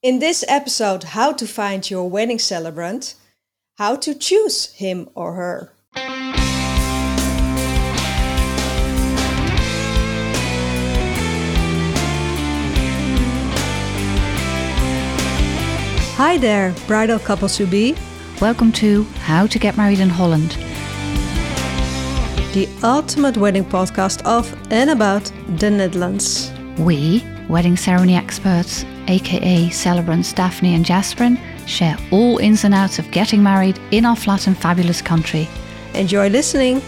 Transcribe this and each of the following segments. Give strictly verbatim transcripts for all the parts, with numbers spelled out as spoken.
In this episode, how to find your wedding celebrant, how to choose him or her. Hi there, bridal couples to be. Welcome to How to Get Married in Holland, the ultimate wedding podcast of and about the Netherlands. We, wedding ceremony experts, aka celebrants Daphne and Jasperin, share all ins and outs of getting married in our flat and fabulous country. Enjoy listening.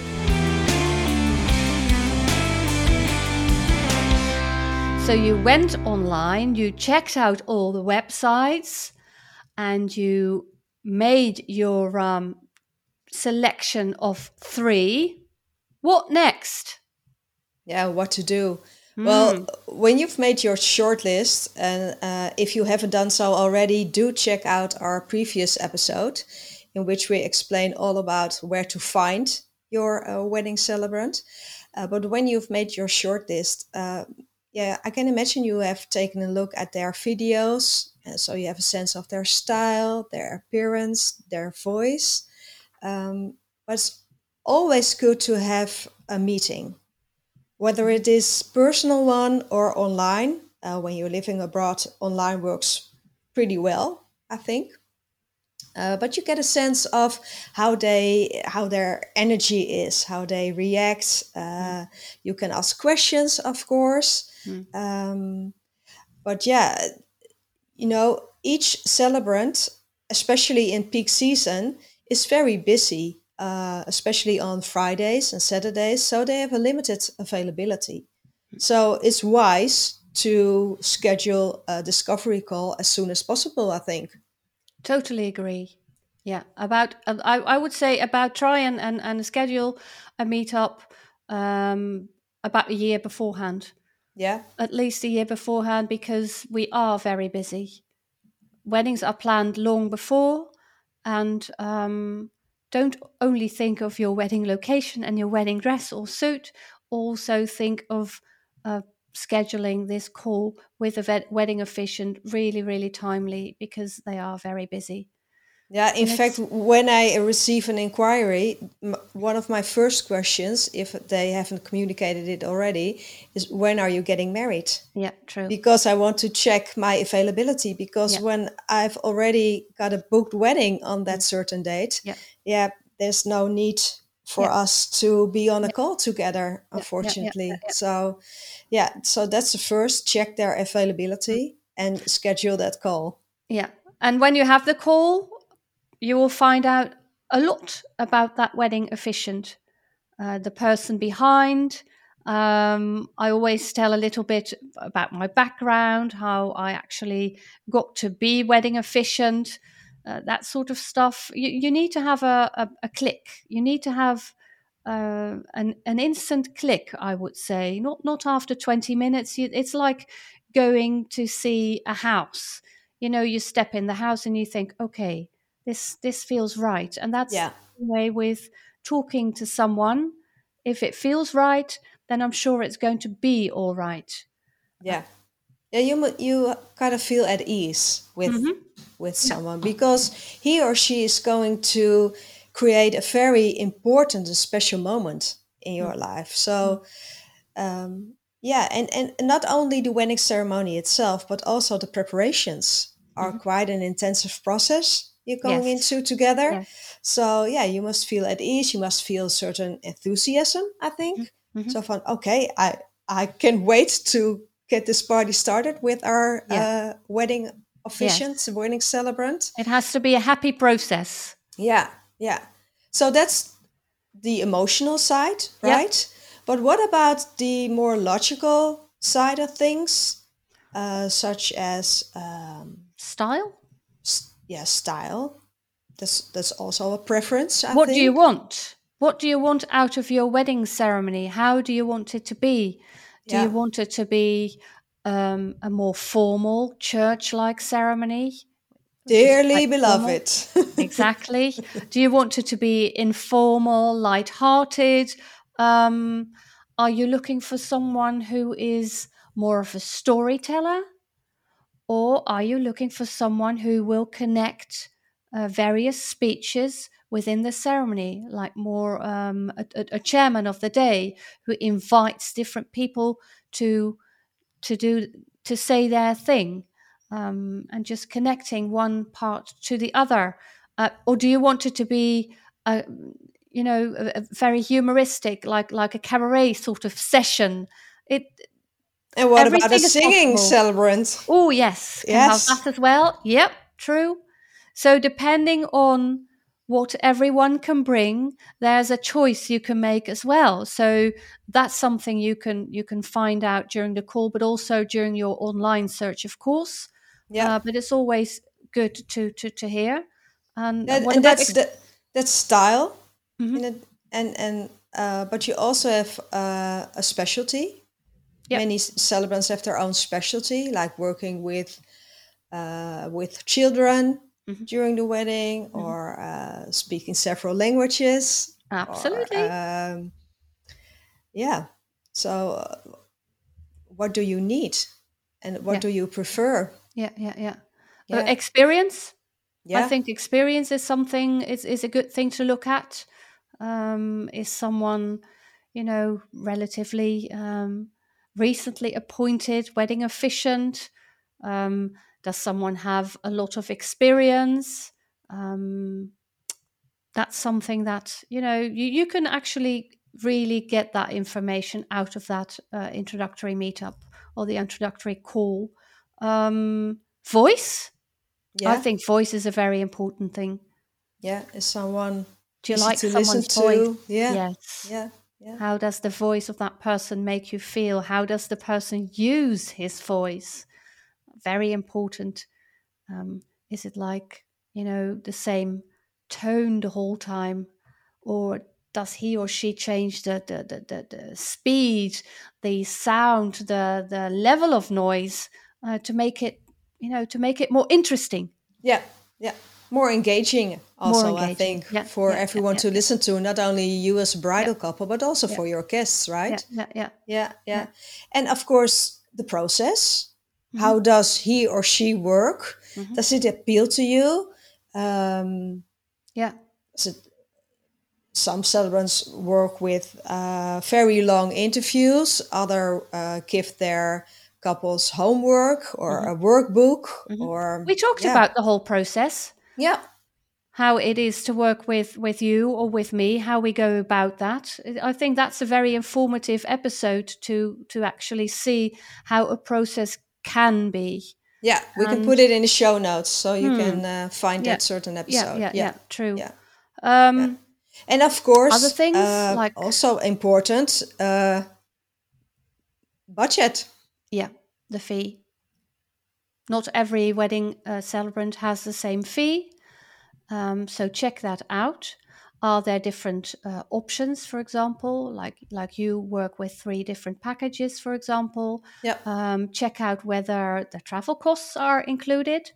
So you went online, you checked out all the websites, and you made your um, selection of three. What next? Yeah, what to do? Mm. Well, when you've made your shortlist, and uh, if you haven't done so already, do check out our previous episode, in which we explain all about where to find your uh, wedding celebrant. Uh, but when you've made your shortlist, uh, yeah, I can imagine you have taken a look at their videos, and so you have a sense of their style, their appearance, their voice. Um, but it's always good to have a meeting, whether it is personal one or online. Uh, when you're living abroad, online works pretty well, I think. Uh, but you get a sense of how they, how their energy is, how they react. Uh, mm. You can ask questions, of course. Mm. Um, but yeah, you know, each celebrant, especially in peak season, is very busy, uh, especially on Fridays and Saturdays. So they have a limited availability. Mm. So it's wise to schedule a discovery call as soon as possible, I think. Totally agree. Yeah. About, uh, I, I would say about try and, and, and schedule a meetup um, about a year beforehand. Yeah. At least a year beforehand, because we are very busy. Weddings are planned long before, and um, don't only think of your wedding location and your wedding dress or suit. Also think of uh, scheduling this call with a vet- wedding officiant really, really timely, because they are very busy. Yeah, in and fact, it's... when I receive an inquiry, m- one of my first questions, if they haven't communicated it already, is when are you getting married? Yeah, true. Because I want to check my availability, because yeah. when I've already got a booked wedding on that certain date, yeah, yeah there's no need for yeah. us to be on a yeah. call together, unfortunately. Yeah, yeah, yeah, yeah. So, yeah, so that's the first, check their availability and schedule that call. Yeah, and when you have the call, you will find out a lot about that wedding officiant, uh, the person behind. Um, I always tell a little bit about my background, how I actually got to be wedding officiant, uh, that sort of stuff. You, you need to have a, a, a click. You need to have uh, an, an instant click, I would say. Not, not after twenty minutes. You, it's like going to see a house. You know, you step in the house and you think, okay, This this feels right. And that's yeah. the way with talking to someone. If it feels right, then I'm sure it's going to be all right. Yeah. Yeah, you you kind of feel at ease with mm-hmm. with someone, because he or she is going to create a very important and special moment in your mm-hmm. life. So um, yeah, and, and not only the wedding ceremony itself, but also the preparations are mm-hmm. quite an intensive process you're going yes. into together. Yes. So yeah, you must feel at ease. You must feel certain enthusiasm, I think. Mm-hmm. So fun. Okay, I I can wait to get this party started with our yeah. uh, wedding officiant, yes. wedding celebrant. It has to be a happy process. Yeah, yeah. So that's the emotional side, right? Yep. But what about the more logical side of things, uh, such as um, style? Yeah, style. That's that's also a preference, I What think. do you want? What do you want out of your wedding ceremony? How do you want it to be? Do yeah. you want it to be um, a more formal, church-like ceremony? Dearly beloved. Exactly. Do you want it to be informal, light-hearted? Um, are you looking for someone who is more of a storyteller? Or are you looking for someone who will connect uh, various speeches within the ceremony, like more um, a, a chairman of the day who invites different people to to do to say their thing, um, and just connecting one part to the other? Uh, or do you want it to be a, you know, a, a very humoristic, like like a cabaret sort of session? It. And what Everything about a singing celebrant? Oh, yes. Yes. Can have that as well. Yep, true. So depending on what everyone can bring, there's a choice you can make as well. So that's something you can you can find out during the call, but also during your online search, of course. Yeah. Uh, but it's always good to to, to hear. Um, and, and that's, ex- the, that's style. Mm-hmm. And, and, and uh, but you also have uh, a specialty. Yep. Many celebrants have their own specialty, like working with uh, with children mm-hmm. during the wedding, mm-hmm. or uh, speaking several languages. Absolutely. Or, um, yeah. So, uh, what do you need, and what yeah. do you prefer? Yeah, yeah, yeah. yeah. Uh, experience. Yeah. I think experience is something is is a good thing to look at. Um, is someone, you know, relatively. Um, recently appointed wedding officiant? Um, does someone have a lot of experience? Um, that's something that, you know, you, you can actually really get that information out of that uh, introductory meetup or the introductory call. Um, voice? Yeah. I think voice is a very important thing. Yeah, is someone... Do you like someone's voice? Yeah. Yes. Yeah. Yeah. How does the voice of that person make you feel? How does the person use his voice? Very important. Um, is it like, you know, the same tone the whole time? Or does he or she change the the, the, the, the speed, the sound, the, the level of noise uh, to make it, you know, to make it more interesting? Yeah, yeah. More engaging also, More engaging. I think, yeah, for yeah, everyone yeah, yeah. to listen to, not only you as a bridal yeah. couple, but also yeah. for your guests, right? Yeah yeah, yeah, yeah, yeah. And of course, the process. Mm-hmm. How does he or she work? Mm-hmm. Does it appeal to you? Um, yeah. It, some celebrants work with uh, very long interviews. Other uh, give their couples homework or mm-hmm. a workbook. Mm-hmm. Or we talked yeah. about the whole process. Yeah. How it is to work with, with you or with me, how we go about that. I think that's a very informative episode to to actually see how a process can be. Yeah, we and, can put it in the show notes so you hmm. can uh, find yeah. that certain episode. Yeah, yeah, yeah. yeah true. Yeah. Um, yeah. And of course, other things uh, like also important uh, budget. Yeah, the fee. Not every wedding uh, celebrant has the same fee, um, so check that out. Are there different uh, options, for example, like like you work with three different packages, for example? Yep. Um, check out whether the travel costs are included.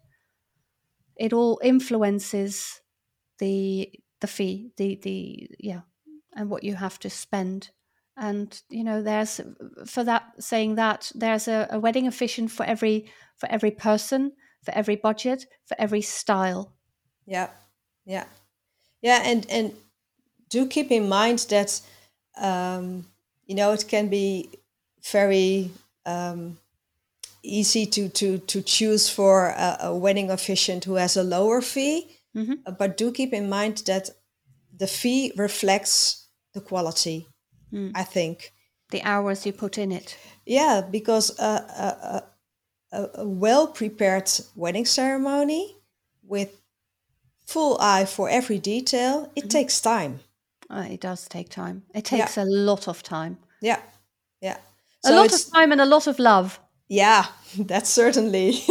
It all influences the the fee, the the yeah, and what you have to spend. And, you know, there's for that saying that there's a, a wedding officiant for every for every person, for every budget, for every style. Yeah, yeah, yeah. And and do keep in mind that, um, you know, it can be very um, easy to, to, to choose for a, a wedding officiant who has a lower fee. Mm-hmm. But do keep in mind that the fee reflects the quality. I think the hours you put in it. Yeah, because uh, a, a, a well-prepared wedding ceremony with full eye for every detail, it mm-hmm. takes time. Uh, it does take time. It takes yeah. a lot of time. Yeah, yeah. So a lot of time and a lot of love. Yeah, that's certainly.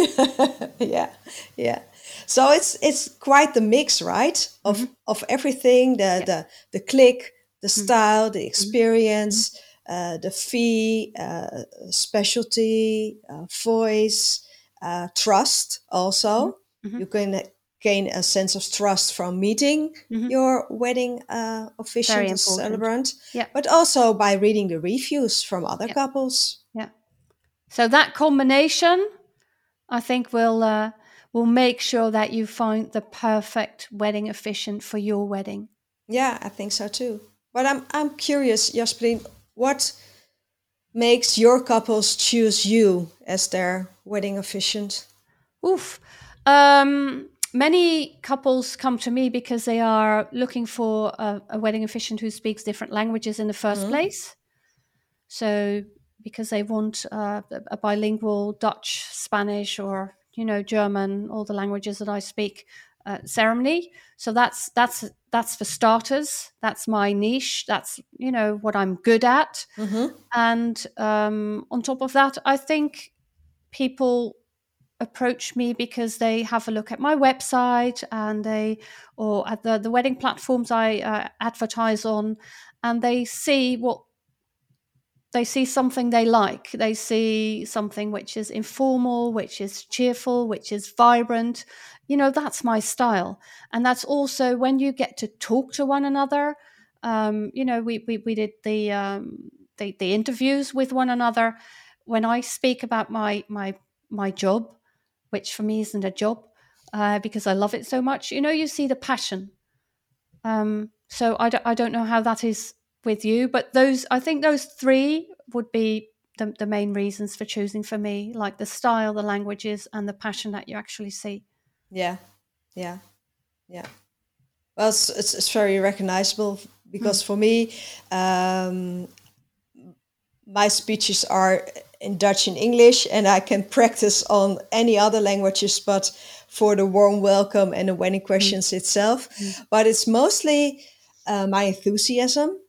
yeah, yeah. So it's it's quite the mix, right? Of mm-hmm. of everything, the yeah. the the click. The style, the experience, uh, the fee, uh, specialty, uh, voice, uh, trust also. Mm-hmm. You can gain a sense of trust from meeting mm-hmm. your wedding uh, officiant or celebrant, yeah. but also by reading the reviews from other yeah. couples. Yeah. So that combination, I think we'll uh, we'll make sure that you find the perfect wedding officiant for your wedding. Yeah, I think so too. But I'm I'm curious, Jasperin, what makes your couples choose you as their wedding officiant? Oof. Um, many couples come to me because they are looking for a, a wedding officiant who speaks different languages in the first mm-hmm. place. So because they want uh, a bilingual Dutch, Spanish, or, you know, German, all the languages that I speak, uh, ceremony. So that's, that's, that's for starters. That's my niche. That's, you know, what I'm good at. Mm-hmm. And um, on top of that, I think people approach me because they have a look at my website and they, or at the, the wedding platforms I uh, advertise on, and they see what, they see something they like. They see something which is informal, which is cheerful, which is vibrant. You know, that's my style. And that's also when you get to talk to one another. Um, you know, we we, we did the, um, the the interviews with one another. When I speak about my my my job, which for me isn't a job uh, because I love it so much, you know, you see the passion. Um, so I don't, I don't know how that is with you, but those, I think those three would be the, the main reasons for choosing for me, like the style, the languages, and the passion that you actually see. Yeah, yeah, yeah. Well, it's it's, it's very recognizable because mm. for me, um, my speeches are in Dutch and English, and I can practice on any other languages, but for the warm welcome and the wedding questions mm. itself. Mm. But it's mostly uh, my enthusiasm.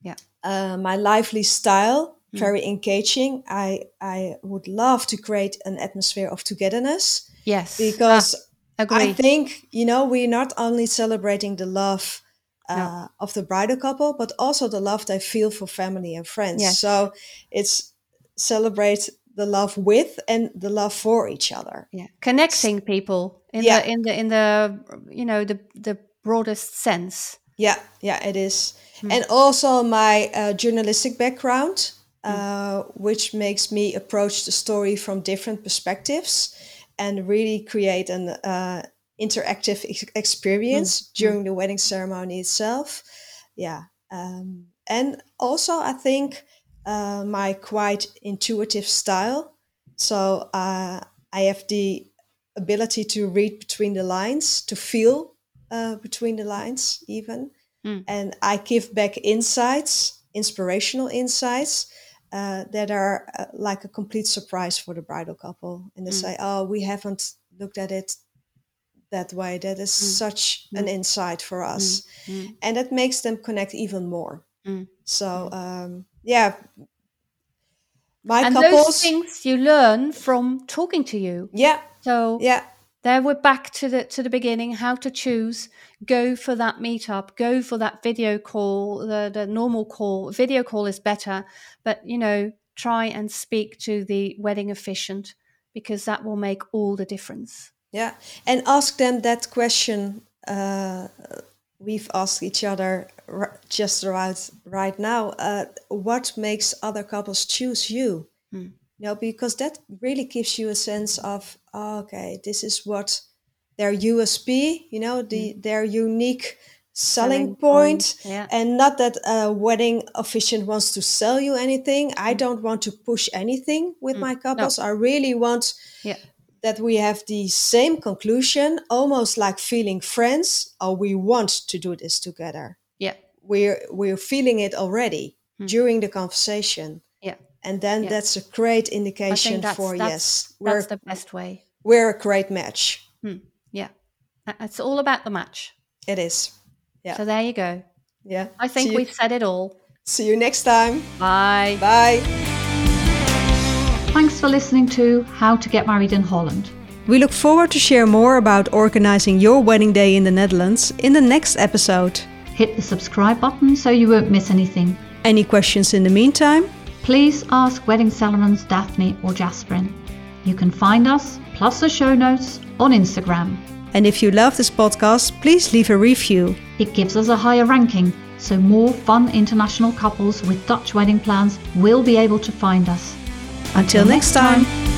Yeah, uh, my lively style, mm. very engaging. I I would love to create an atmosphere of togetherness. Yes, because ah, I think, you know, we're not only celebrating the love uh, no. of the bridal couple, but also the love they feel for family and friends. Yes. So it's celebrate the love with and the love for each other. Yeah, connecting people in yeah. the in the in the you know the the broadest sense. Yeah, yeah, it is. Mm. And also my uh, journalistic background, uh, mm. which makes me approach the story from different perspectives and really create an uh, interactive ex- experience mm. during mm. the wedding ceremony itself. Yeah. Um, and also, I think uh, my quite intuitive style. So uh, I have the ability to read between the lines, to feel Uh, between the lines even mm. and I give back insights, inspirational insights uh, that are uh, like a complete surprise for the bridal couple, and they mm. say, oh, we haven't looked at it that way, that is mm. such mm. an insight for us mm. Mm. and that makes them connect even more mm. so um, yeah my and couples those things you learn from talking to you. yeah so yeah There we're back to the to the beginning, how to choose, go for that meetup, go for that video call, the, the normal call. Video call is better, but, you know, try and speak to the wedding officiant because that will make all the difference. Yeah, and ask them that question uh, we've asked each other r- just right, right now. Uh, what makes other couples choose you? Hmm. No, because that really gives you a sense of, oh, okay, this is what their U S P, you know, the mm. their unique selling, selling point. point. Yeah. And not that a wedding officiant wants to sell you anything. Mm. I don't want to push anything with mm. my couples. No. I really want yeah. that we have the same conclusion, almost like feeling friends, or we want to do this together. Yeah, We're, we're feeling it already mm. during the conversation. Yeah. And then yeah. that's a great indication that's, for, that's, yes, we're, that's the best way. We're a great match. Hmm. Yeah. It's all about the match. It is. Yeah. So there you go. Yeah. I think we've said it all. See you next time. Bye. Bye. Thanks for listening to How to Get Married in Holland. We look forward to share more about organizing your wedding day in the Netherlands in the next episode. Hit the subscribe button so you won't miss anything. Any questions in the meantime? Please ask Wedding Celebrants Daphne or Jasperin. You can find us, plus the show notes, on Instagram. And if you love this podcast, please leave a review. It gives us a higher ranking, so more fun international couples with Dutch wedding plans will be able to find us. Until, Until next time. time.